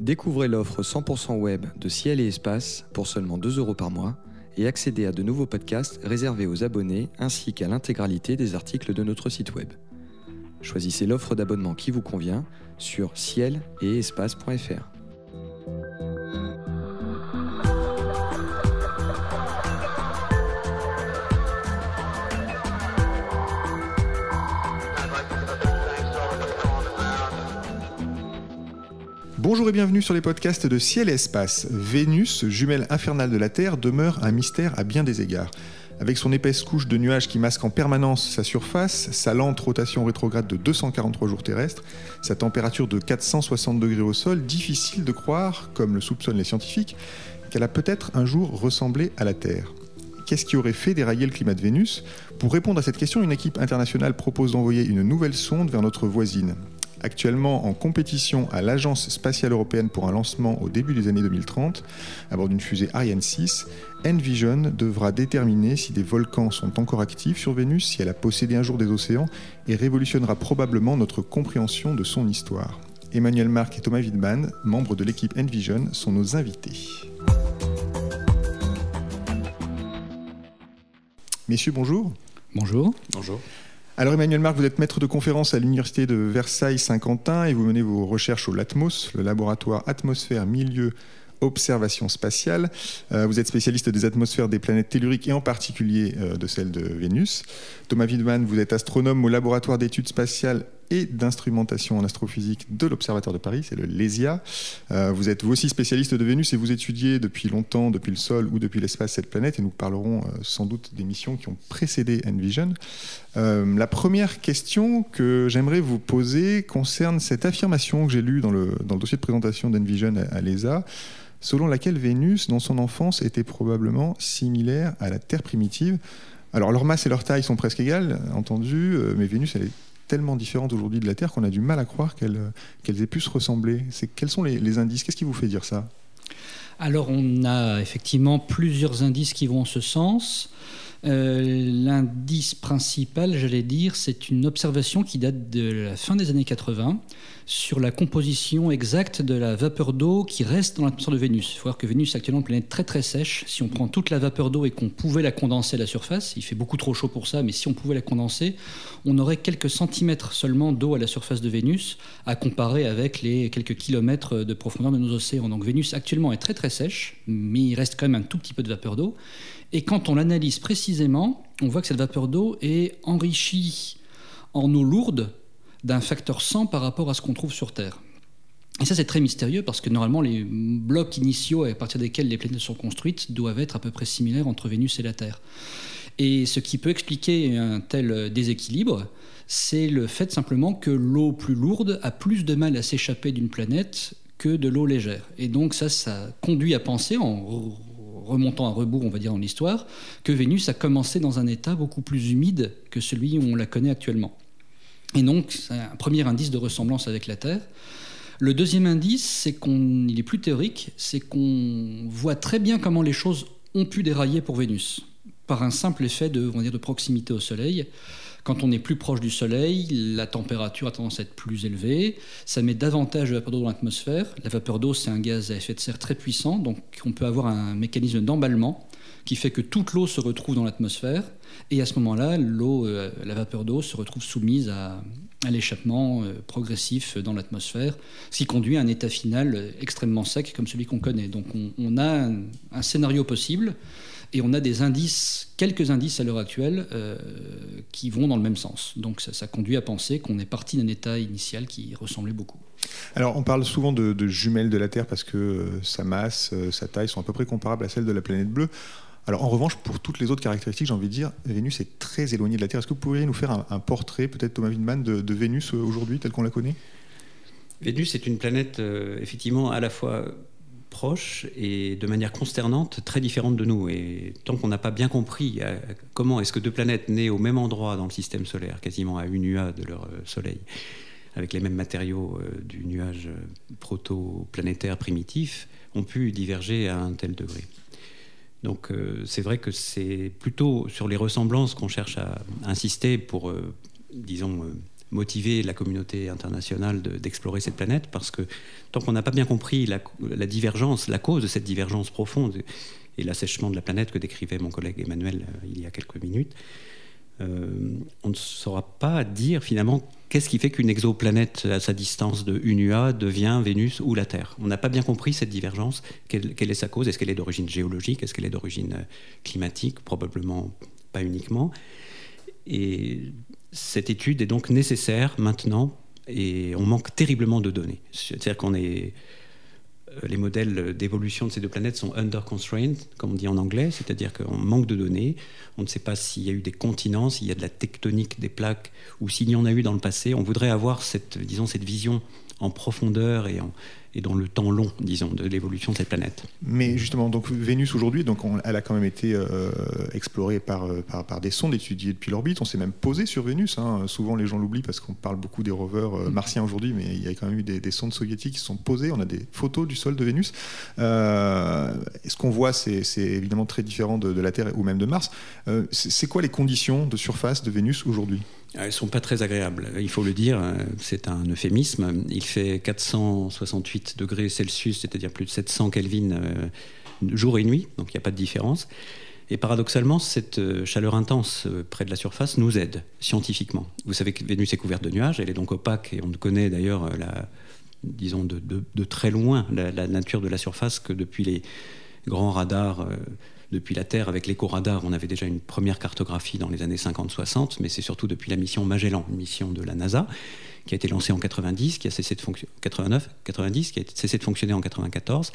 Découvrez l'offre 100% web de Ciel et Espace pour seulement 2 € par mois et accédez à de nouveaux podcasts réservés aux abonnés ainsi qu'à l'intégralité des articles de notre site web. Choisissez l'offre d'abonnement qui vous convient sur ciel-et-espace.fr. Bonjour et bienvenue sur les podcasts de Ciel et Espace. Vénus, jumelle infernale de la Terre, demeure un mystère à bien des égards. Avec son épaisse couche de nuages qui masque en permanence sa surface, sa lente rotation rétrograde de 243 jours terrestres, sa température de 460 degrés au sol, difficile de croire, comme le soupçonnent les scientifiques, qu'elle a peut-être un jour ressemblé à la Terre. Qu'est-ce qui aurait fait dérailler le climat de Vénus ? Pour répondre à cette question, une équipe internationale propose d'envoyer une nouvelle sonde vers notre voisine. Actuellement en compétition à l'Agence spatiale européenne pour un lancement au début des années 2030, à bord d'une fusée Ariane 6, EnVision devra déterminer si des volcans sont encore actifs sur Vénus, si elle a possédé un jour des océans, et révolutionnera probablement notre compréhension de son histoire. Emmanuel Marcq et Thomas Widemann, membres de l'équipe EnVision, sont nos invités. Messieurs, bonjour. Bonjour. Bonjour. Alors Emmanuel Marcq, vous êtes maître de conférence à l'université de Versailles-Saint-Quentin et vous menez vos recherches au LATMOS, le laboratoire Atmosphère, Milieu, Observation Spatiale. Vous êtes spécialiste des atmosphères des planètes telluriques et en particulier de celle de Vénus. Thomas Widemann, vous êtes astronome au laboratoire d'études spatiales et d'instrumentation en astrophysique de l'Observatoire de Paris, c'est le LESIA. Vous êtes vous aussi spécialiste de Vénus et vous étudiez depuis longtemps, depuis le sol ou depuis l'espace, cette planète, et nous parlerons sans doute des missions qui ont précédé EnVision. La première question que j'aimerais vous poser concerne cette affirmation que j'ai lue dans le dossier de présentation d'EnVision à l'ESA, selon laquelle Vénus, dans son enfance, était probablement similaire à la Terre primitive. Alors leur masse et leur taille sont presque égales, entendu, mais Vénus, elle est tellement différente aujourd'hui de la Terre qu'on a du mal à croire qu'elles aient pu se ressembler. Quels sont les indices ? Qu'est-ce qui vous fait dire ça ? Alors, on a effectivement plusieurs indices qui vont en ce sens. L'indice principal, c'est une observation qui date de la fin des années 80 sur la composition exacte de la vapeur d'eau qui reste dans l'atmosphère de Vénus. Il faut voir que Vénus est actuellement une planète très très sèche. Si on prend toute la vapeur d'eau et qu'on pouvait la condenser à la surface, il fait beaucoup trop chaud pour ça, mais si on pouvait la condenser, on aurait quelques centimètres seulement d'eau à la surface de Vénus à comparer avec les quelques kilomètres de profondeur de nos océans. Donc Vénus actuellement est très très sèche, mais il reste quand même un tout petit peu de vapeur d'eau. Et quand on l'analyse précisément, on voit que cette vapeur d'eau est enrichie en eau lourde d'un facteur 100 par rapport à ce qu'on trouve sur Terre. Et ça, c'est très mystérieux parce que normalement, les blocs initiaux à partir desquels les planètes sont construites doivent être à peu près similaires entre Vénus et la Terre. Et ce qui peut expliquer un tel déséquilibre, c'est le fait simplement que l'eau plus lourde a plus de mal à s'échapper d'une planète que de l'eau légère. Et donc ça conduit à penser, en remontant à rebours, on va dire, dans l'histoire, que Vénus a commencé dans un état beaucoup plus humide que celui où on la connaît actuellement. Et donc, c'est un premier indice de ressemblance avec la Terre. Le deuxième indice, il est plus théorique, c'est qu'on voit très bien comment les choses ont pu dérailler pour Vénus, par un simple effet de proximité au Soleil. Quand on est plus proche du Soleil, la température a tendance à être plus élevée, ça met davantage de vapeur d'eau dans l'atmosphère. La vapeur d'eau, c'est un gaz à effet de serre très puissant, donc on peut avoir un mécanisme d'emballement qui fait que toute l'eau se retrouve dans l'atmosphère, et à ce moment-là, la vapeur d'eau se retrouve soumise à l'échappement progressif dans l'atmosphère, ce qui conduit à un état final extrêmement sec comme celui qu'on connaît. Donc on a un scénario possible, et on a des indices, quelques indices à l'heure actuelle qui vont dans le même sens. Donc ça conduit à penser qu'on est parti d'un état initial qui ressemblait beaucoup. Alors on parle souvent de jumelles de la Terre parce que sa masse, sa taille sont à peu près comparables à celles de la planète bleue. Alors en revanche, pour toutes les autres caractéristiques, j'ai envie de dire, Vénus est très éloignée de la Terre. Est-ce que vous pourriez nous faire un portrait, peut-être Thomas Widemann, de Vénus aujourd'hui, telle qu'on la connaît ? Vénus est une planète effectivement à la fois proche et de manière consternante très différente de nous, et tant qu'on n'a pas bien compris comment est-ce que deux planètes nées au même endroit dans le système solaire, quasiment à une UA de leur soleil, avec les mêmes matériaux du nuage proto-planétaire primitif, ont pu diverger à un tel degré. Donc c'est vrai que c'est plutôt sur les ressemblances qu'on cherche à insister pour, disons, motiver la communauté internationale d'explorer cette planète, parce que tant qu'on n'a pas bien compris la divergence, la cause de cette divergence profonde et l'assèchement de la planète que décrivait mon collègue Emmanuel il y a quelques minutes, on ne saura pas dire finalement qu'est-ce qui fait qu'une exoplanète à sa distance de 1 UA devient Vénus ou la Terre. On n'a pas bien compris cette divergence, quelle est sa cause, est-ce qu'elle est d'origine géologique, est-ce qu'elle est d'origine climatique, probablement pas uniquement. Et cette étude est donc nécessaire maintenant, et on manque terriblement de données. C'est-à-dire qu'on est... Les modèles d'évolution de ces deux planètes sont under constrained, comme on dit en anglais, c'est-à-dire qu'on manque de données, on ne sait pas s'il y a eu des continents, s'il y a de la tectonique des plaques, ou s'il y en a eu dans le passé. On voudrait avoir cette vision en profondeur et dans le temps long, disons, de l'évolution de cette planète. Mais justement, donc Vénus aujourd'hui, donc elle a quand même été explorée par des sondes, étudiées depuis l'orbite. On s'est même posé sur Vénus. Hein. Souvent, les gens l'oublient parce qu'on parle beaucoup des rovers martiens aujourd'hui, mais il y a quand même eu des sondes soviétiques qui se sont posées. On a des photos du sol de Vénus. Ce qu'on voit, c'est évidemment très différent de la Terre ou même de Mars. C'est quoi les conditions de surface de Vénus aujourd'hui ? Elles ne sont pas très agréables, il faut le dire, c'est un euphémisme. Il fait 468 degrés Celsius, c'est-à-dire plus de 700 Kelvin jour et nuit, donc il n'y a pas de différence. Et paradoxalement, cette chaleur intense près de la surface nous aide scientifiquement. Vous savez que Vénus est couverte de nuages, elle est donc opaque, et on ne connaît d'ailleurs, disons, de très loin la nature de la surface que depuis les grands radars... Depuis la Terre, avec l'éco-radar, on avait déjà une première cartographie dans les années 50-60, mais c'est surtout depuis la mission Magellan, une mission de la NASA, qui a été lancée en 90, qui a cessé de fonctionner, 89, 90, qui a cessé de fonctionner en 94.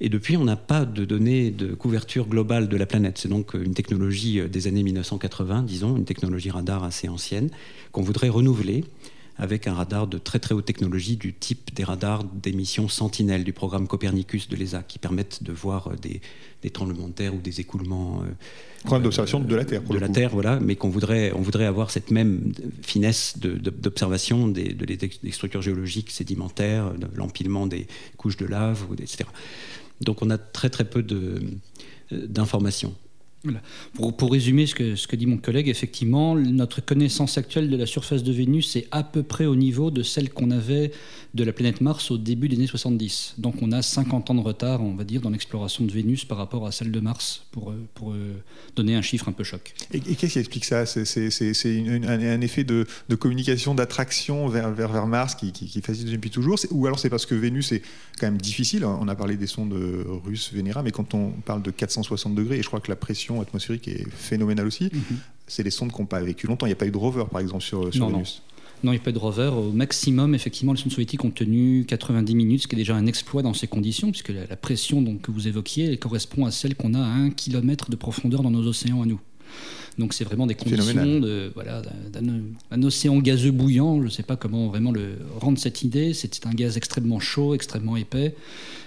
Et depuis, on n'a pas de données de couverture globale de la planète. C'est donc une technologie des années 1980, disons, une technologie radar assez ancienne, qu'on voudrait renouveler avec un radar de très très haute technologie du type des radars des missions Sentinel du programme Copernicus de l'ESA, qui permettent de voir des tremblements de terre ou des écoulements d'observation de la Terre. De la Terre, voilà, mais on voudrait avoir cette même finesse d'observation des structures géologiques sédimentaires, de l'empilement des couches de lave, etc. Donc on a très très peu d'informations. Voilà. Pour résumer ce que dit mon collègue, effectivement, notre connaissance actuelle de la surface de Vénus est à peu près au niveau de celle qu'on avait de la planète Mars au début des années 70. Donc on a 50 ans de retard, on va dire, dans l'exploration de Vénus par rapport à celle de Mars, pour donner un chiffre un peu choc. Et qu'est-ce qui explique ça ? C'est un effet de communication, d'attraction vers Mars qui fascine depuis toujours, ou alors c'est parce que Vénus est quand même difficile. On a parlé des sondes russes Vénéra, mais quand on parle de 460 degrés, et je crois que la pression atmosphérique est phénoménale aussi. C'est les sondes qui n'ont pas vécu longtemps. Il n'y a pas eu de rover, par exemple, sur Vénus. Non, il n'y a pas eu de rover. Au maximum, effectivement, les sondes soviétiques ont tenu 90 minutes, ce qui est déjà un exploit dans ces conditions, puisque la pression que vous évoquiez, elle correspond à celle qu'on a à 1 km de profondeur dans nos océans à nous. Donc c'est vraiment des conditions d'un océan gazeux bouillant. Je ne sais pas comment vraiment rendre cette idée. C'était un gaz extrêmement chaud, extrêmement épais,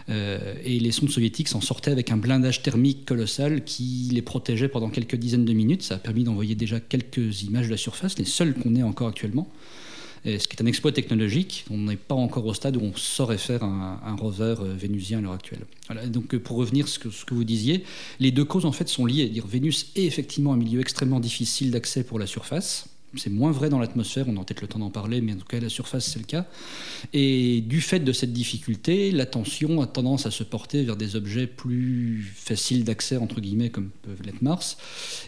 et les sondes soviétiques s'en sortaient avec un blindage thermique colossal qui les protégeait pendant quelques dizaines de minutes. Ça a permis d'envoyer déjà quelques images de la surface, les seules qu'on ait encore actuellement. Et ce qui est un exploit technologique, on n'est pas encore au stade où on saurait faire un rover vénusien à l'heure actuelle. Voilà, donc pour revenir à ce que vous disiez, les deux causes en fait sont liées. Dire, Vénus est effectivement un milieu extrêmement difficile d'accès pour la surface. C'est moins vrai dans l'atmosphère, on a peut-être le temps d'en parler, mais en tout cas à la surface c'est le cas. Et du fait de cette difficulté, l'attention a tendance à se porter vers des objets plus faciles d'accès, entre guillemets, comme peuvent l'être Mars,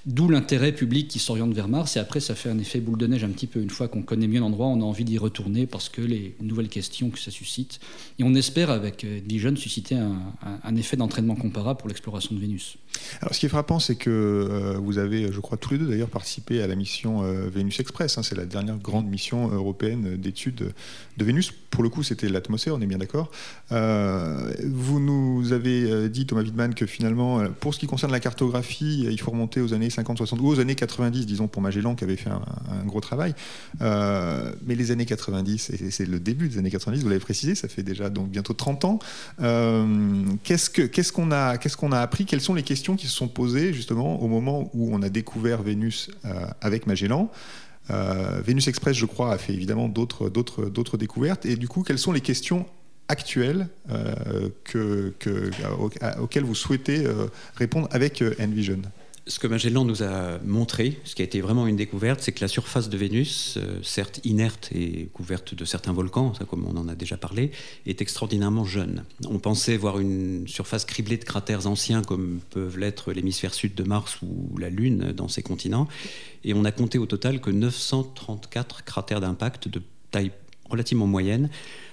d'où l'intérêt public qui s'oriente vers Mars, et après ça fait un effet boule de neige un petit peu. Une fois qu'on connaît mieux l'endroit, on a envie d'y retourner parce que les nouvelles questions que ça suscite, et on espère avec EnVision susciter un effet d'entraînement comparable pour l'exploration de Vénus. Alors ce qui est frappant, c'est que vous avez, je crois, tous les deux d'ailleurs participé à la mission Vénus Express, hein, c'est la dernière grande mission européenne d'études de Vénus. Pour le coup, c'était l'atmosphère, on est bien d'accord. Vous nous avez dit, Thomas Widemann, que finalement, pour ce qui concerne la cartographie, il faut remonter aux années 50-60, ou aux années 90, disons, pour Magellan, qui avait fait un gros travail. Mais les années 90, et c'est le début des années 90, vous l'avez précisé, ça fait déjà donc bientôt 30 ans. Qu'est-ce qu'on a appris ? Quelles sont les questions qui se sont posées, justement, au moment où on a découvert Vénus avec Magellan ? Vénus Express, je crois, a fait évidemment d'autres découvertes. Et du coup, quelles sont les questions actuelles auxquelles vous souhaitez répondre avec EnVision ? Ce que Magellan nous a montré, ce qui a été vraiment une découverte, c'est que la surface de Vénus, certes inerte et couverte de certains volcans, ça, comme on en a déjà parlé, est extraordinairement jeune. On pensait voir une surface criblée de cratères anciens comme peuvent l'être l'hémisphère sud de Mars ou la Lune dans ces continents, et on a compté au total que 934 cratères d'impact de taille relativement moyenne,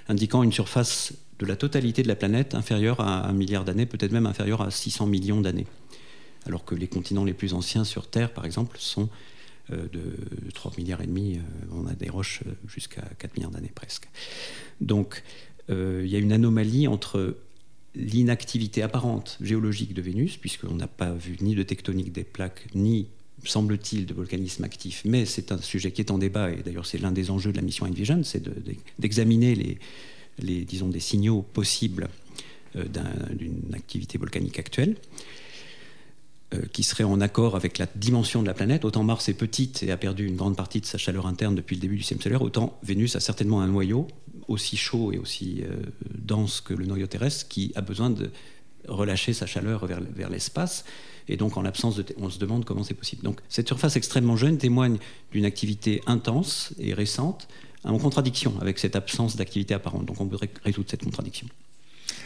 indiquant une surface de la totalité de la planète inférieure à 1 milliard d'années, peut-être même inférieure à 600 millions d'années. Alors que les continents les plus anciens sur Terre, par exemple, sont de 3,5 milliards, on a des roches jusqu'à 4 milliards d'années presque. Donc il y a une anomalie entre l'inactivité apparente géologique de Vénus, puisqu'on n'a pas vu ni de tectonique des plaques, ni, semble-t-il, de volcanisme actif, mais c'est un sujet qui est en débat, et d'ailleurs c'est l'un des enjeux de la mission EnVision, c'est d'examiner disons, des signaux possibles d'une activité volcanique actuelle, qui serait en accord avec la dimension de la planète. Autant Mars est petite et a perdu une grande partie de sa chaleur interne depuis le début du système solaire, autant Vénus a certainement un noyau aussi chaud et aussi dense que le noyau terrestre qui a besoin de relâcher sa chaleur vers l'espace. Et donc, en l'absence on se demande comment c'est possible. Donc, cette surface extrêmement jeune témoigne d'une activité intense et récente en contradiction avec cette absence d'activité apparente. Donc, on voudrait résoudre cette contradiction.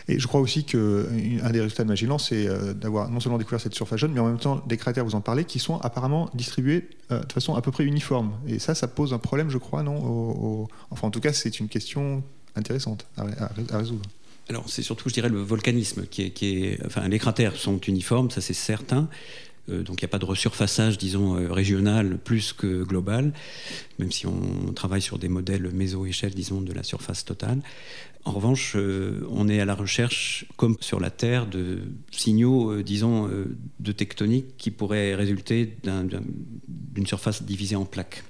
Et je crois aussi qu'un des résultats de Magellan, c'est d'avoir non seulement découvert cette surface jeune, mais en même temps des cratères, vous en parlez, qui sont apparemment distribués de façon à peu près uniforme. Et ça pose un problème, je crois, non ? Enfin, en tout cas, c'est une question intéressante à résoudre. Alors, c'est surtout, je dirais, le volcanisme Enfin, les cratères sont uniformes, ça c'est certain. Donc, il n'y a pas de resurfaçage, disons, régional plus que global, même si on travaille sur des modèles méso-échelle, disons, de la surface totale. En revanche, on est à la recherche, comme sur la Terre, de signaux, disons, de tectonique qui pourraient résulter d'une surface divisée en plaques.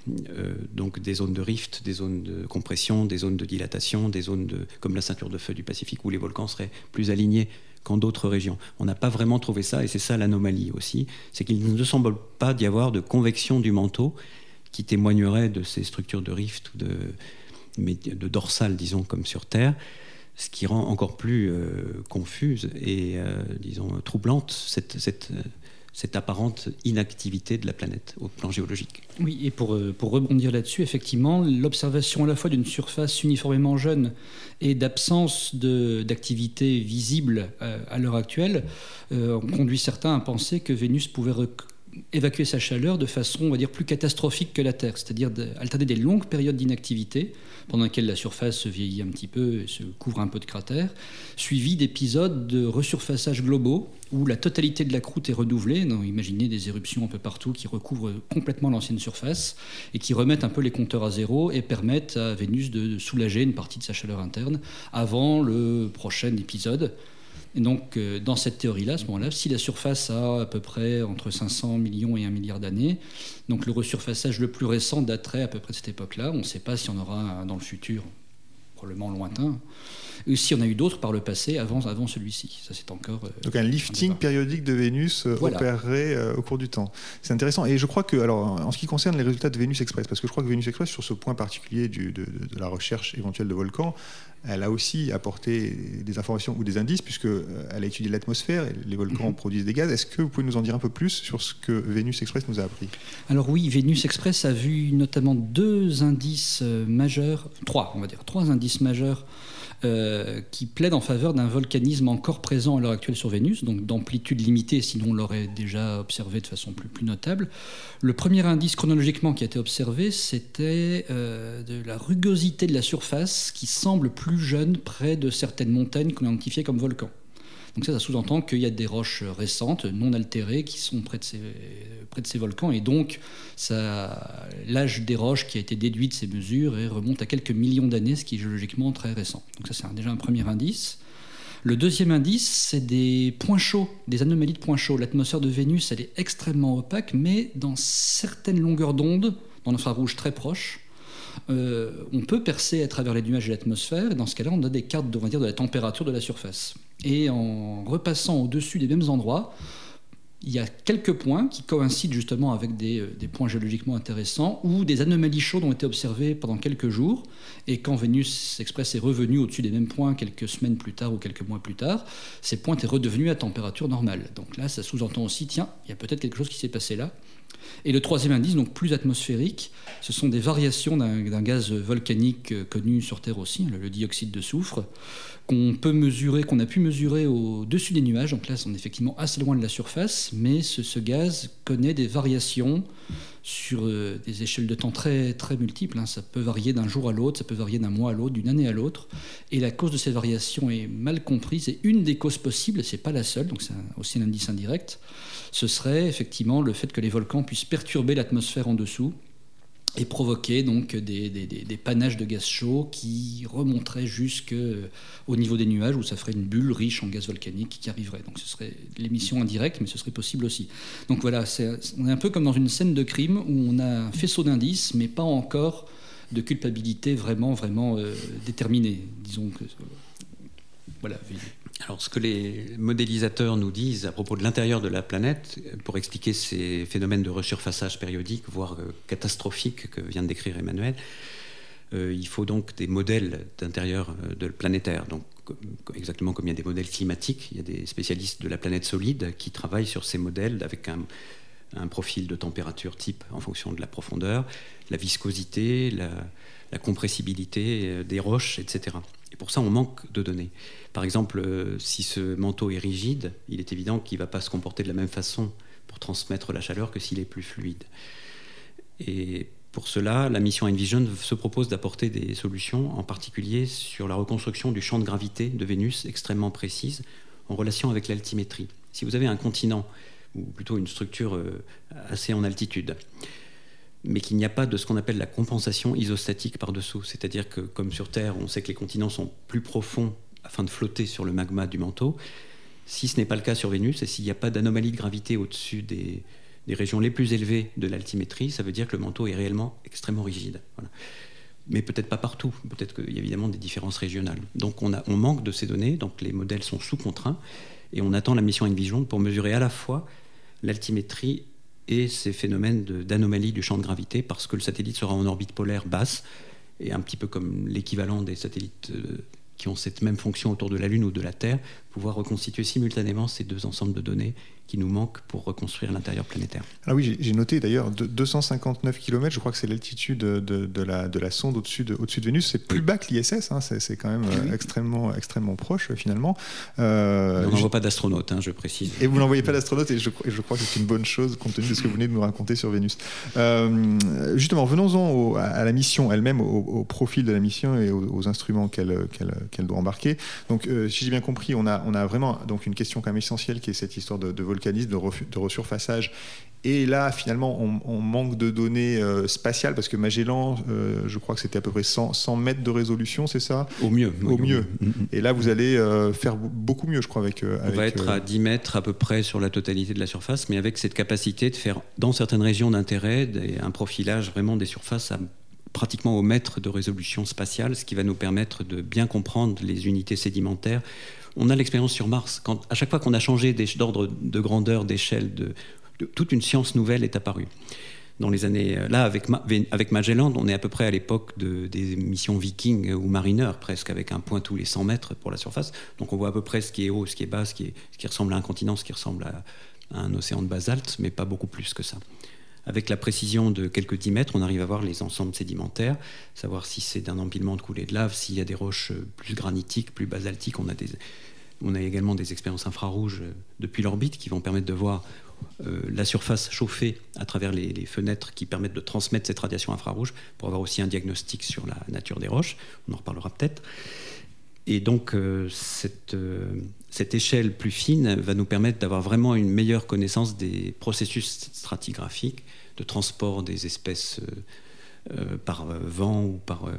Donc, des zones de rift, des zones de compression, des zones de dilatation, des zones comme la ceinture de feu du Pacifique, où les volcans seraient plus alignés qu'en d'autres régions. On n'a pas vraiment trouvé ça, et c'est ça l'anomalie aussi, c'est qu'il ne semble pas y avoir de convection du manteau qui témoignerait de ces structures de rift ou de dorsales, disons, comme sur Terre, ce qui rend encore plus confuse et, disons, troublante cette apparente inactivité de la planète au plan géologique. Oui, et pour rebondir là-dessus, effectivement, l'observation à la fois d'une surface uniformément jeune et d'absence d'activité visible à l'heure actuelle conduit certains à penser que Vénus pouvait évacuer sa chaleur de façon, on va dire, plus catastrophique que la Terre, c'est-à-dire alterner des longues périodes d'inactivité pendant lesquelles la surface se vieillit un petit peu et se couvre un peu de cratères, suivi d'épisodes de resurfaçage globaux où la totalité de la croûte est renouvelée. Donc, imaginez des éruptions un peu partout qui recouvrent complètement l'ancienne surface et qui remettent un peu les compteurs à zéro et permettent à Vénus de soulager une partie de sa chaleur interne avant le prochain épisode. Et donc, dans cette théorie-là, à ce moment-là, si la surface a à peu près entre 500 millions et 1 milliard d'années, donc le resurfaçage le plus récent daterait à peu près de cette époque-là. On ne sait pas si on aura un dans le futur, probablement lointain, ou si on a eu d'autres par le passé avant celui-ci. Ça, c'est encore... Donc un lifting périodique de Vénus opérerait au cours du temps. C'est intéressant. Et je crois que, alors, en ce qui concerne les résultats de Vénus Express, parce que je crois que Vénus Express, sur ce point particulier de la recherche éventuelle de volcans, elle a aussi apporté des informations ou des indices, puisqu'elle a étudié l'atmosphère et les volcans produisent des gaz. Est-ce que vous pouvez nous en dire un peu plus sur ce que Vénus Express nous a appris ? Alors oui, Vénus Express a vu notamment trois indices majeurs qui plaident en faveur d'un volcanisme encore présent à l'heure actuelle sur Vénus, donc d'amplitude limitée, sinon on l'aurait déjà observé de façon plus notable. Le premier indice chronologiquement qui a été observé, c'était de la rugosité de la surface qui semble plus jeune près de certaines montagnes qu'on a identifiées comme volcans. Donc ça sous-entend qu'il y a des roches récentes, non altérées, qui sont près de ces volcans, et donc l'âge des roches qui a été déduit de ces mesures remonte à quelques millions d'années, ce qui est géologiquement très récent. Donc ça, c'est déjà un premier indice. Le deuxième indice, c'est des points chauds, des anomalies de points chauds. L'atmosphère de Vénus, elle est extrêmement opaque, mais dans certaines longueurs d'onde, dans l'infrarouge très proche, on peut percer à travers les nuages et l'atmosphère, et dans ce cas-là, on a des cartes de la température de la surface. Et en repassant au-dessus des mêmes endroits, il y a quelques points qui coïncident justement avec des points géologiquement intéressants où des anomalies chaudes ont été observées pendant quelques jours, et quand Vénus Express est revenue au-dessus des mêmes points quelques semaines plus tard ou quelques mois plus tard, ces points étaient redevenus à température normale. Donc là, ça sous-entend aussi, tiens, il y a peut-être quelque chose qui s'est passé là. Et le troisième indice, donc plus atmosphérique, ce sont des variations d'un gaz volcanique connu sur Terre aussi, le dioxyde de soufre, qu'on a pu mesurer au-dessus des nuages. Donc là, on est effectivement assez loin de la surface, mais ce gaz connaît des variations sur des échelles de temps très, très multiples. Ça peut varier d'un jour à l'autre, ça peut varier d'un mois à l'autre, d'une année à l'autre. Et la cause de ces variations est mal comprise. Et une des causes possibles, c'est pas la seule, donc c'est aussi un indice indirect, ce serait effectivement le fait que les volcans puissent perturber l'atmosphère en dessous et provoquer donc des panaches de gaz chaud qui remonteraient jusqu'au niveau des nuages, où ça ferait une bulle riche en gaz volcanique qui arriverait. Donc ce serait l'émission indirecte, mais ce serait possible aussi. Donc voilà, on est un peu comme dans une scène de crime où on a un faisceau d'indices, mais pas encore de culpabilité vraiment, vraiment déterminée. Disons que... Voilà. Alors, ce que les modélisateurs nous disent à propos de l'intérieur de la planète, pour expliquer ces phénomènes de resurfaçage périodique, voire catastrophique, que vient de décrire Emmanuel, il faut donc des modèles d'intérieur de planétaire. Donc, exactement comme il y a des modèles climatiques, il y a des spécialistes de la planète solide qui travaillent sur ces modèles avec un profil de température type en fonction de la profondeur, la viscosité, la compressibilité des roches, etc. Et pour ça, on manque de données. Par exemple, si ce manteau est rigide, il est évident qu'il ne va pas se comporter de la même façon pour transmettre la chaleur que s'il est plus fluide. Et pour cela, la mission EnVision se propose d'apporter des solutions, en particulier sur la reconstruction du champ de gravité de Vénus extrêmement précise en relation avec l'altimétrie. Si vous avez un continent, ou plutôt une structure assez en altitude, mais qu'il n'y a pas de ce qu'on appelle la compensation isostatique par-dessous. C'est-à-dire que, comme sur Terre, on sait que les continents sont plus profonds afin de flotter sur le magma du manteau. Si ce n'est pas le cas sur Vénus, et s'il n'y a pas d'anomalie de gravité au-dessus des régions les plus élevées de l'altimétrie, ça veut dire que le manteau est réellement extrêmement rigide. Voilà. Mais peut-être pas partout. Peut-être qu'il y a évidemment des différences régionales. Donc on manque de ces données, donc les modèles sont sous contraint, et on attend la mission EnVision pour mesurer à la fois l'altimétrie et ces phénomènes d'anomalie du champ de gravité, parce que le satellite sera en orbite polaire basse, et un petit peu comme l'équivalent des satellites qui ont cette même fonction autour de la Lune ou de la Terre, pouvoir reconstituer simultanément ces deux ensembles de données qui nous manquent pour reconstruire l'intérieur planétaire. Alors oui, j'ai noté d'ailleurs 259 km, je crois que c'est l'altitude de la sonde au-dessus de Vénus. C'est plus bas que l'ISS, c'est quand même extrêmement, extrêmement proche finalement. On n'envoie pas d'astronautes, je précise. Et vous n'envoyez pas d'astronautes, et je crois que c'est une bonne chose compte tenu de ce que vous venez de nous raconter sur Vénus. Justement, venons-en à la mission elle-même, au profil de la mission et aux instruments qu'elle doit embarquer. Donc, si j'ai bien compris, on a vraiment donc une question quand même essentielle qui est cette histoire de volcanisme, de resurfaçage. Et là, finalement, on manque de données spatiales, parce que Magellan, je crois que c'était à peu près 100 mètres de résolution, c'est ça ? Au mieux. Au mieux. Et là, vous allez faire beaucoup mieux, je crois, avec on va être à 10 mètres à peu près sur la totalité de la surface, mais avec cette capacité de faire, dans certaines régions d'intérêt, un profilage vraiment des surfaces à pratiquement au mètre de résolution spatiale, ce qui va nous permettre de bien comprendre les unités sédimentaires. On a l'expérience sur Mars. À chaque fois qu'on a changé d'ordre de grandeur, d'échelle, toute une science nouvelle est apparue. Dans les années... Là, avec Magellan, on est à peu près à l'époque des missions Vikings ou Mariner, presque, avec un point tous les 100 mètres pour la surface. Donc on voit à peu près ce qui est haut, ce qui est bas, ce qui ressemble à un continent, ce qui ressemble à un océan de basalte, mais pas beaucoup plus que ça. Avec la précision de quelques 10 mètres, on arrive à voir les ensembles sédimentaires, savoir si c'est d'un empilement de coulées de lave, s'il y a des roches plus granitiques, plus basaltiques. On a également des expériences infrarouges depuis l'orbite qui vont permettre de voir la surface chauffée à travers les fenêtres qui permettent de transmettre cette radiation infrarouge pour avoir aussi un diagnostic sur la nature des roches. On en reparlera peut-être. Et donc, cette échelle plus fine va nous permettre d'avoir vraiment une meilleure connaissance des processus stratigraphiques, de transport des espèces par vent ou par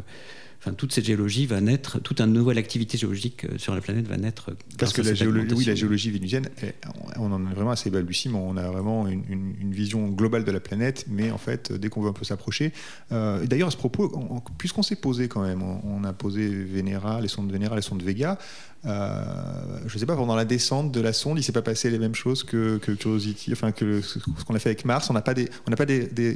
enfin, toute cette géologie va naître, toute une nouvelle activité géologique sur la planète va naître. Parce que la géologie vénusienne, on en est vraiment assez balbutiement. On a vraiment une vision globale de la planète, mais en fait, dès qu'on veut un peu s'approcher. Et d'ailleurs, à ce propos, puisqu'on s'est posé quand même, on a posé Vénéra, les sondes Vénéra, les sondes Vega. Je ne sais pas, pendant la descente de la sonde, il ne s'est pas passé les mêmes choses que Curiosity, enfin que ce qu'on a fait avec Mars. On n'a pas des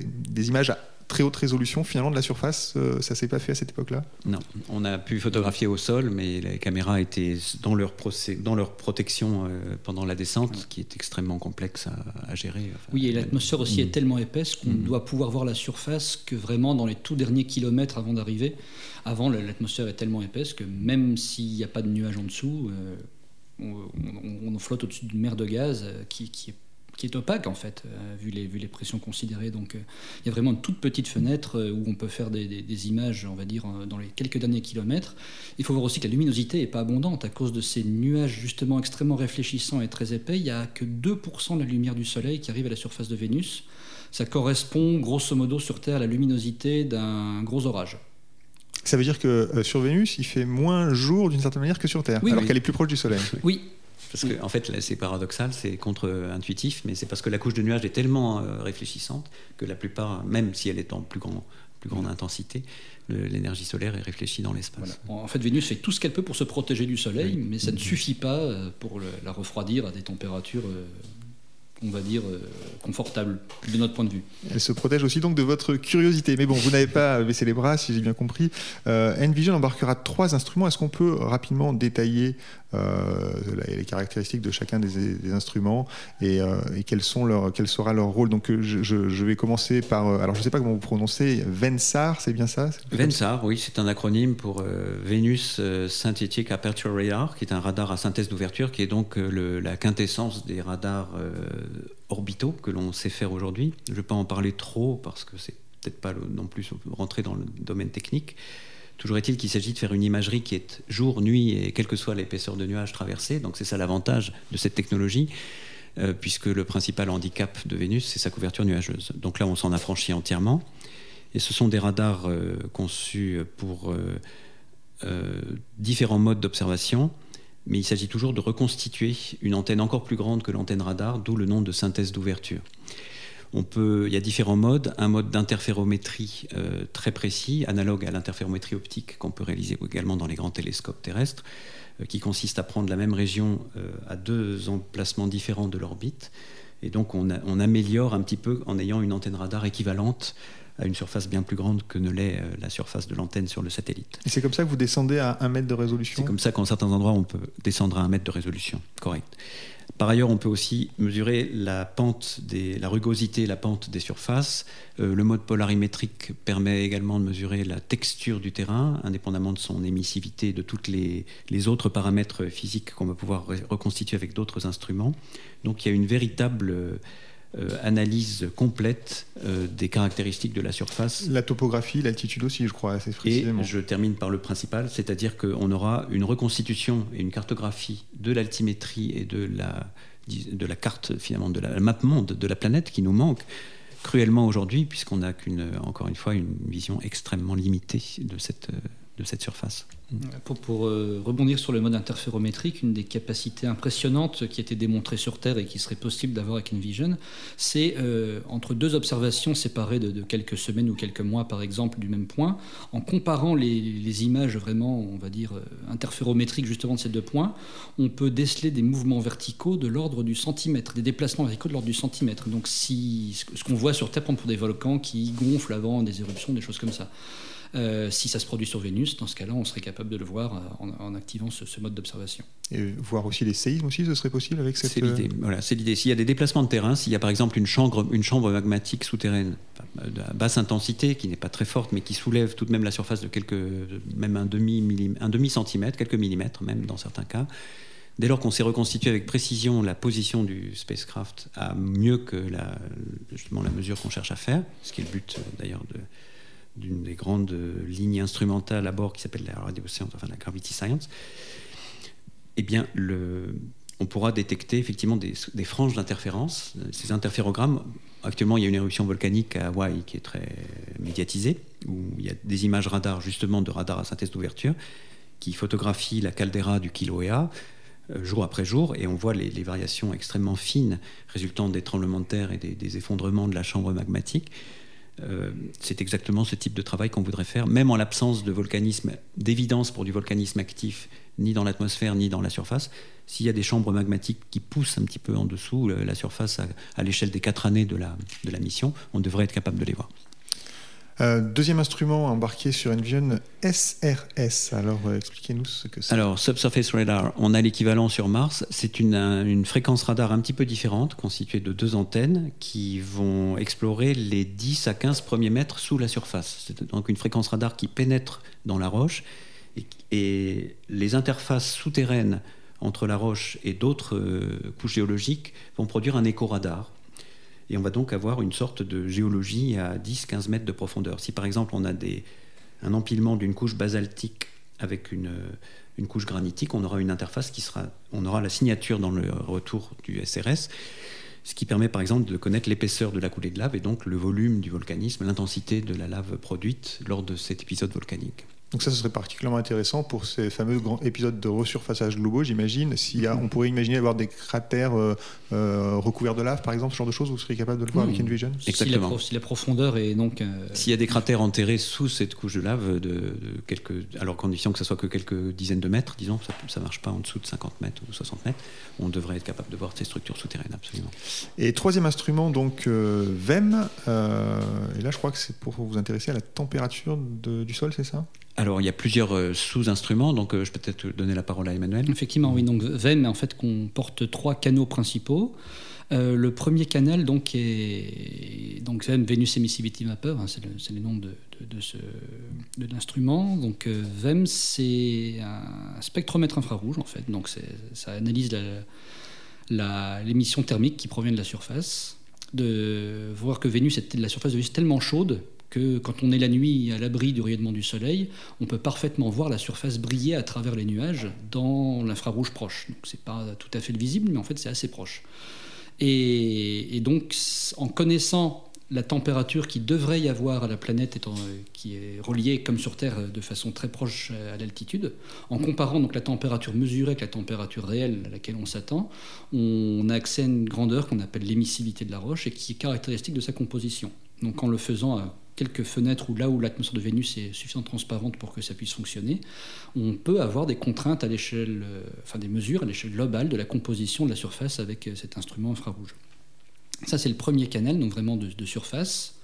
images à très haute résolution finalement de la surface. Ça ne s'est pas fait à cette époque-là. Non, on a pu photographier au sol, mais les caméras étaient dans leur protection pendant la descente, qui est extrêmement complexe à gérer. Enfin, oui, et l'atmosphère aussi est tellement épaisse qu'on doit pouvoir voir la surface que vraiment dans les tout derniers kilomètres avant d'arriver. Avant, l'atmosphère est tellement épaisse que même s'il n'y a pas de nuages en dessous, on flotte au-dessus d'une mer de gaz qui est opaque, en fait, vu les pressions considérées. Donc, il y a vraiment une toute petite fenêtre où on peut faire des images, on va dire, dans les quelques derniers kilomètres. Il faut voir aussi que la luminosité n'est pas abondante. À cause de ces nuages, justement, extrêmement réfléchissants et très épais, il n'y a que 2% de la lumière du Soleil qui arrive à la surface de Vénus. Ça correspond, grosso modo, sur Terre, à la luminosité d'un gros orage. Ça veut dire que sur Vénus, il fait moins jour d'une certaine manière que sur Terre, qu'elle est plus proche du Soleil. Oui. Parce que, en fait, là, c'est paradoxal, c'est contre-intuitif, mais c'est parce que la couche de nuages est tellement réfléchissante que la plupart, même si elle est en plus grande intensité, l'énergie solaire est réfléchie dans l'espace. Voilà. En fait, Vénus fait tout ce qu'elle peut pour se protéger du Soleil, mais ça ne suffit pas pour la refroidir à des températures... on va dire, confortable, de notre point de vue. Elle se protège aussi donc de votre curiosité. Mais bon, vous n'avez pas baissé les bras, si j'ai bien compris. EnVision embarquera 3 instruments. Est-ce qu'on peut rapidement détailler les caractéristiques de chacun des instruments et quel sera leur rôle? Donc, je vais commencer par... alors, je ne sais pas comment vous prononcez. VENSAR, c'est bien ça? VENSAR, oui, c'est un acronyme pour Venus Synthetic Aperture Radar, qui est un radar à synthèse d'ouverture, qui est donc la quintessence des radars... orbitaux que l'on sait faire aujourd'hui. Je ne vais pas en parler trop parce que c'est peut-être pas non plus rentrer dans le domaine technique. Toujours est-il qu'il s'agit de faire une imagerie qui est jour, nuit et quelle que soit l'épaisseur de nuages traversés. Donc c'est ça l'avantage de cette technologie, puisque le principal handicap de Vénus, c'est sa couverture nuageuse. Donc là, on s'en affranchit entièrement. Et ce sont des radars conçus pour différents modes d'observation. Mais il s'agit toujours de reconstituer une antenne encore plus grande que l'antenne radar, d'où le nom de synthèse d'ouverture. Il y a différents modes. Un mode d'interférométrie très précis, analogue à l'interférométrie optique qu'on peut réaliser également dans les grands télescopes terrestres, qui consiste à prendre la même région à 2 emplacements différents de l'orbite. Et donc on améliore un petit peu en ayant une antenne radar équivalente à une surface bien plus grande que ne l'est la surface de l'antenne sur le satellite. Et c'est comme ça que vous descendez à 1 mètre de résolution ? C'est comme ça qu'en certains endroits, on peut descendre à 1 mètre de résolution, correct. Par ailleurs, on peut aussi mesurer la rugosité et la pente des surfaces. Le mode polarimétrique permet également de mesurer la texture du terrain, indépendamment de son émissivité et de tous les autres paramètres physiques qu'on va pouvoir reconstituer avec d'autres instruments. Donc il y a une véritable... analyse complète des caractéristiques de la surface. La topographie, l'altitude aussi, je crois, assez précisément. Et je termine par le principal, c'est-à-dire qu'on aura une reconstitution et une cartographie de l'altimétrie et de la carte, finalement, de la map-monde de la planète qui nous manque cruellement aujourd'hui, puisqu'on n'a encore une fois, une vision extrêmement limitée de cette surface. Pour rebondir sur le mode interférométrique, une des capacités impressionnantes qui a été démontrée sur Terre et qui serait possible d'avoir avec EnVision, c'est entre 2 observations séparées de quelques semaines ou quelques mois, par exemple, du même point, en comparant les images vraiment, on va dire, interférométriques justement de ces 2 points, on peut déceler des mouvements verticaux de l'ordre du centimètre, des déplacements verticaux de l'ordre du centimètre. Donc ce qu'on voit sur Terre, par exemple, pour des volcans qui gonflent avant des éruptions, des choses comme ça. Si ça se produit sur Vénus, dans ce cas-là, on serait capable de le voir en activant ce mode d'observation. Et voir aussi les séismes aussi, ce serait possible avec cette... C'est l'idée. Voilà, c'est l'idée. S'il y a des déplacements de terrain, s'il y a par exemple une chambre magmatique souterraine à basse intensité, qui n'est pas très forte, mais qui soulève tout de même la surface de même un demi centimètre, quelques millimètres même dans certains cas, dès lors qu'on s'est reconstitué avec précision la position du spacecraft à mieux que la mesure qu'on cherche à faire, ce qui est le but d'ailleurs d'une des grandes lignes instrumentales à bord qui s'appelle la radio science, enfin la gravity science, eh bien on pourra détecter effectivement des franges d'interférences, ces interférogrammes. Actuellement, il y a une éruption volcanique à Hawaii qui est très médiatisée, où il y a des images radar, justement de radar à synthèse d'ouverture, qui photographient la caldeira du Kilauea jour après jour, et on voit les variations extrêmement fines résultant des tremblements de terre et des effondrements de la chambre magmatique. C'est exactement ce type de travail qu'on voudrait faire, même en l'absence de volcanisme, d'évidence pour du volcanisme actif, ni dans l'atmosphère, ni dans la surface. S'il y a des chambres magmatiques qui poussent un petit peu en dessous la surface à l'échelle des 4 années de la mission, on devrait être capable de les voir. Deuxième instrument embarqué sur EnVision, SRS. Alors, expliquez-nous ce que c'est. Alors, Subsurface Radar, on a l'équivalent sur Mars. C'est une fréquence radar un petit peu différente, constituée de 2 antennes qui vont explorer les 10 à 15 premiers mètres sous la surface. C'est donc une fréquence radar qui pénètre dans la roche et les interfaces souterraines entre la roche et d'autres couches géologiques vont produire un écho-radar. Et on va donc avoir une sorte de géologie à 10-15 mètres de profondeur. Si par exemple on a un empilement d'une couche basaltique avec une couche granitique, on aura une interface on aura la signature dans le retour du SRS, ce qui permet par exemple de connaître l'épaisseur de la coulée de lave et donc le volume du volcanisme, l'intensité de la lave produite lors de cet épisode volcanique. Donc ça, ce serait particulièrement intéressant pour ces fameux grands épisodes de resurfaçage globaux, j'imagine. On pourrait imaginer avoir des cratères recouverts de lave, par exemple, ce genre de choses, vous seriez capable de le voir avec EnVision ? Exactement. Si la profondeur est donc... S'il y a des cratères enterrés sous cette couche de lave, alors condition que ce soit que quelques dizaines de mètres, disons, ça ne marche pas en dessous de 50 mètres ou 60 mètres, on devrait être capable de voir ces structures souterraines, absolument. Et troisième instrument, donc VEM, et là je crois que c'est pour vous intéresser à la température du sol, c'est ça ? Alors, il y a plusieurs sous-instruments, donc je peux peut-être donner la parole à Emmanuel. Effectivement, oui. Donc, VEM, en fait, comporte 3 canaux principaux. Le premier canal, donc, est VEM, Venus Emissivity Mapper, hein, c'est le nom de l'instrument. Donc, VEM, c'est un spectromètre infrarouge, en fait. Donc, ça analyse l'émission thermique qui provient de la surface. De voir que Vénus était de la surface de Vénus tellement chaude que quand on est la nuit à l'abri du rayonnement du soleil, on peut parfaitement voir la surface briller à travers les nuages dans l'infrarouge proche. Donc c'est pas tout à fait le visible, mais en fait c'est assez proche. Et donc en connaissant la température qui devrait y avoir à la planète, qui est reliée comme sur Terre de façon très proche à l'altitude, en comparant donc la température mesurée avec la température réelle à laquelle on s'attend, on a accès à une grandeur qu'on appelle l'émissivité de la roche et qui est caractéristique de sa composition. Donc en le faisant à quelques fenêtres où l'atmosphère de Vénus est suffisamment transparente pour que ça puisse fonctionner, on peut avoir des contraintes à l'échelle, enfin des mesures à l'échelle globale de la composition de la surface avec cet instrument infrarouge. Ça, c'est le premier canal, donc vraiment de surface.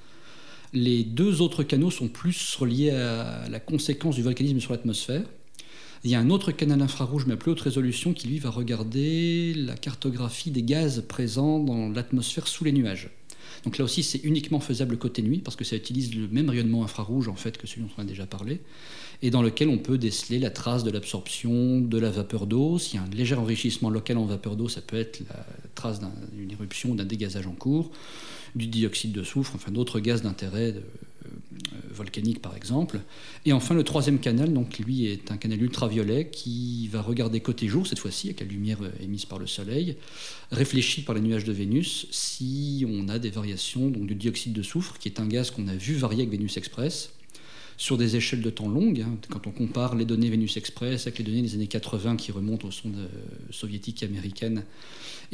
Les 2 autres canaux sont plus reliés à la conséquence du volcanisme sur l'atmosphère. Il y a un autre canal infrarouge, mais à plus haute résolution, qui lui va regarder la cartographie des gaz présents dans l'atmosphère sous les nuages. Donc là aussi, c'est uniquement faisable côté nuit, parce que ça utilise le même rayonnement infrarouge en fait, que celui dont on a déjà parlé, et dans lequel on peut déceler la trace de l'absorption de la vapeur d'eau. S'il y a un léger enrichissement local en vapeur d'eau, ça peut être la trace d'une éruption, d'un dégazage en cours, du dioxyde de soufre, enfin d'autres gaz d'intérêt volcanique par exemple. Et enfin, le 3e canal, donc, lui, est un canal ultraviolet qui va regarder côté jour, cette fois-ci, avec la lumière émise par le soleil, réfléchie par les nuages de Vénus, si on a des variations donc, du dioxyde de soufre, qui est un gaz qu'on a vu varier avec Vénus Express, sur des échelles de temps longues. Hein, quand on compare les données Vénus Express avec les données des années 80 qui remontent aux sondes soviétiques et américaines,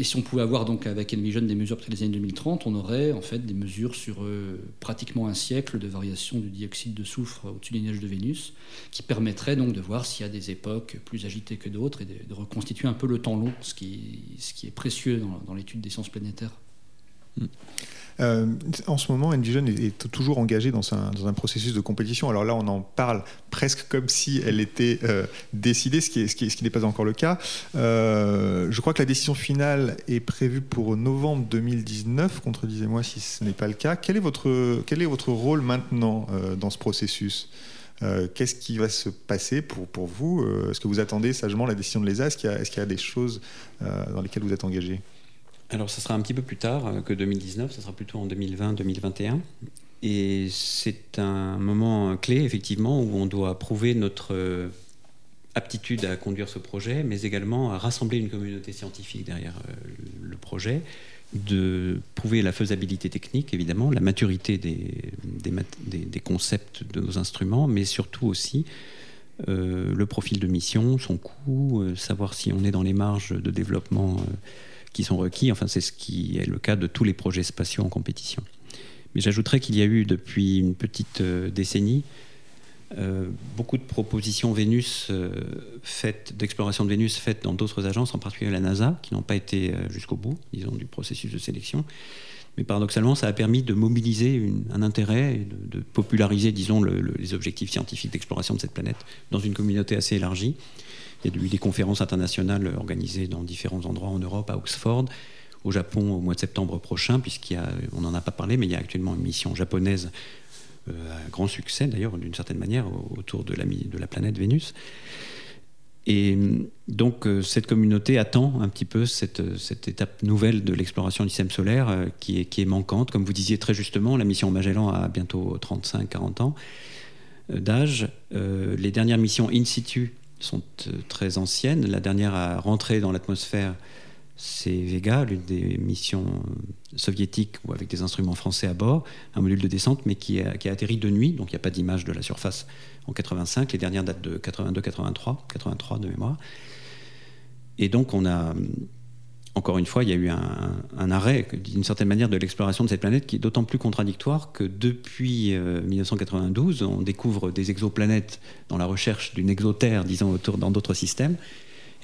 et si on pouvait avoir donc avec EnVision des mesures près des années 2030, on aurait en fait des mesures sur pratiquement un siècle de variation du dioxyde de soufre au-dessus des nuages de Vénus, qui permettrait donc de voir s'il y a des époques plus agitées que d'autres et de reconstituer un peu le temps long, ce qui est précieux dans l'étude des sciences planétaires. En ce moment, EnVision est toujours engagée dans un processus de compétition. Alors là, on en parle presque comme si elle était décidée, ce qui n'est pas encore le cas. Je crois que la décision finale est prévue pour novembre 2019. Contredisez-moi si ce n'est pas le cas. Quel est votre rôle maintenant dans ce processus ? Qu'est-ce qui va se passer pour vous ? Est-ce que vous attendez sagement la décision de l'ESA ? Est-ce qu'il y a des choses dans lesquelles vous êtes engagé ? Alors, ça sera un petit peu plus tard que 2019, ça sera plutôt en 2020-2021. Et c'est un moment clé, effectivement, où on doit prouver notre aptitude à conduire ce projet, mais également à rassembler une communauté scientifique derrière le projet, de prouver la faisabilité technique, évidemment, la maturité des concepts de nos instruments, mais surtout aussi le profil de mission, son coût, savoir si on est dans les marges de développement qui sont requis. Enfin, c'est ce qui est le cas de tous les projets spatiaux en compétition. Mais j'ajouterais qu'il y a eu, depuis une petite décennie, beaucoup de propositions Vénus faites, d'exploration de Vénus faites dans d'autres agences, en particulier la NASA, qui n'ont pas été jusqu'au bout, disons, du processus de sélection. Mais paradoxalement, ça a permis de mobiliser un intérêt et de populariser, disons, les objectifs scientifiques d'exploration de cette planète dans une communauté assez élargie. Il y a eu des conférences internationales organisées dans différents endroits en Europe, à Oxford, au Japon au mois de septembre prochain, puisqu'on n'en a pas parlé, mais il y a actuellement une mission japonaise à grand succès d'ailleurs d'une certaine manière autour de la planète Vénus, et donc cette communauté attend un petit peu cette étape nouvelle de l'exploration du système solaire qui est manquante. Comme vous disiez très justement, la mission Magellan a bientôt 35-40 ans d'âge. Les dernières missions in situ sont très anciennes. La dernière à rentrer dans l'atmosphère, c'est Vega, l'une des missions soviétiques, ou avec des instruments français à bord, un module de descente, mais qui a atterri de nuit, donc il n'y a pas d'image de la surface en 85. Les dernières datent de 82-83 de mémoire. Et donc on a, encore une fois, il y a eu un arrêt, d'une certaine manière, de l'exploration de cette planète, qui est d'autant plus contradictoire que depuis 1992, on découvre des exoplanètes dans la recherche d'une exoterre, disons, dans d'autres systèmes,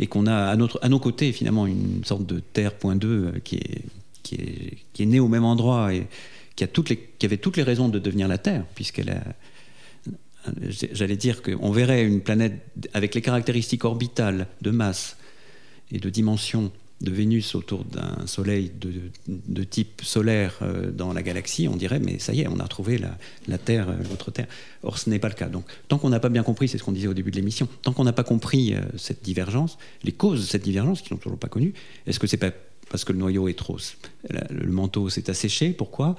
et qu'on a à nos côtés finalement une sorte de Terre.2 qui est née au même endroit et qui avait toutes les raisons de devenir la Terre, j'allais dire qu'on verrait une planète avec les caractéristiques orbitales de masse et de dimension de Vénus autour d'un soleil de type solaire dans la galaxie, on dirait, mais ça y est, on a retrouvé la Terre, notre Terre. Or, ce n'est pas le cas. Donc, tant qu'on n'a pas bien compris, c'est ce qu'on disait au début de l'émission, tant qu'on n'a pas compris cette divergence, les causes de cette divergence, qui ne sont toujours pas connues, est-ce que c'est pas parce que le noyau est trop... le manteau s'est asséché, pourquoi ?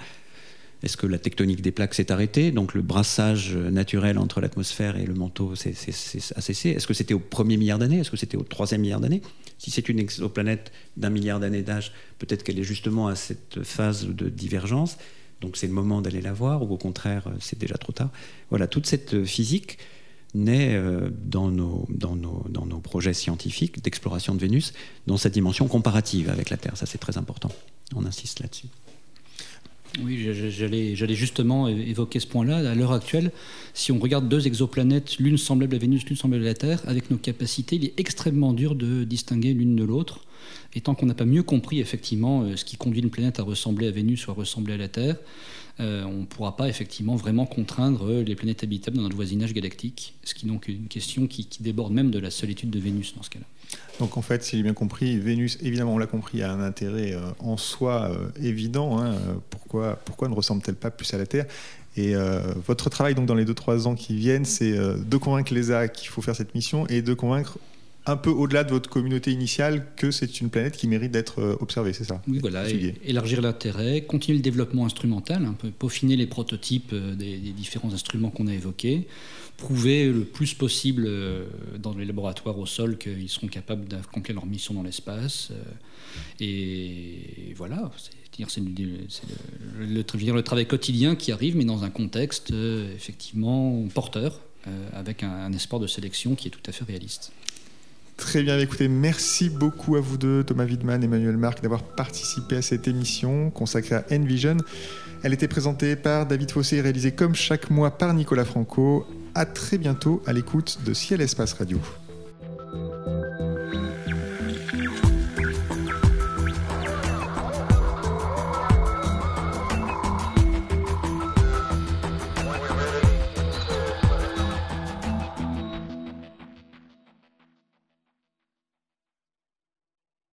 Est-ce que la tectonique des plaques s'est arrêtée, donc le brassage naturel entre l'atmosphère et le manteau s'est cessé? Est-ce que c'était au premier milliard d'années? Est-ce que c'était au troisième milliard d'années? Si c'est une exoplanète d'un milliard d'années d'âge, peut-être qu'elle est justement à cette phase de divergence, donc c'est le moment d'aller la voir, ou au contraire, c'est déjà trop tard. Voilà, toute cette physique naît dans nos projets scientifiques d'exploration de Vénus, dans sa dimension comparative avec la Terre. Ça, c'est très important, on insiste là-dessus. Oui, j'allais justement évoquer ce point-là. À l'heure actuelle, si on regarde deux exoplanètes, l'une semblable à Vénus, l'une semblable à la Terre, avec nos capacités, il est extrêmement dur de distinguer l'une de l'autre. Et tant qu'on n'a pas mieux compris, effectivement, ce qui conduit une planète à ressembler à Vénus ou à ressembler à la Terre, on ne pourra pas effectivement vraiment contraindre les planètes habitables dans notre voisinage galactique, ce qui est donc une question qui déborde même de la seule étude de Vénus dans ce cas-là. Donc en fait, si j'ai bien compris, Vénus, évidemment on l'a compris, a un intérêt en soi évident, hein, pourquoi ne ressemble-t-elle pas plus à la Terre ? Et votre travail donc, dans les 2-3 ans qui viennent, c'est de convaincre l'ESA qu'il faut faire cette mission et de convaincre un peu au-delà de votre communauté initiale que c'est une planète qui mérite d'être observée, c'est ça? Oui, voilà, élargir l'intérêt, continuer le développement instrumental, un peu peaufiner les prototypes des différents instruments qu'on a évoqués, prouver le plus possible dans les laboratoires au sol qu'ils seront capables d'accomplir leur mission dans l'espace. Et voilà, c'est le travail quotidien qui arrive, mais dans un contexte effectivement porteur, avec un espoir de sélection qui est tout à fait réaliste. Très bien, écoutez, merci beaucoup à vous deux, Thomas Widemann et Emmanuel Marcq, d'avoir participé à cette émission consacrée à EnVision. Elle était présentée par David Fossé et réalisée comme chaque mois par Nicolas Franco. À très bientôt à l'écoute de Ciel Espace Radio.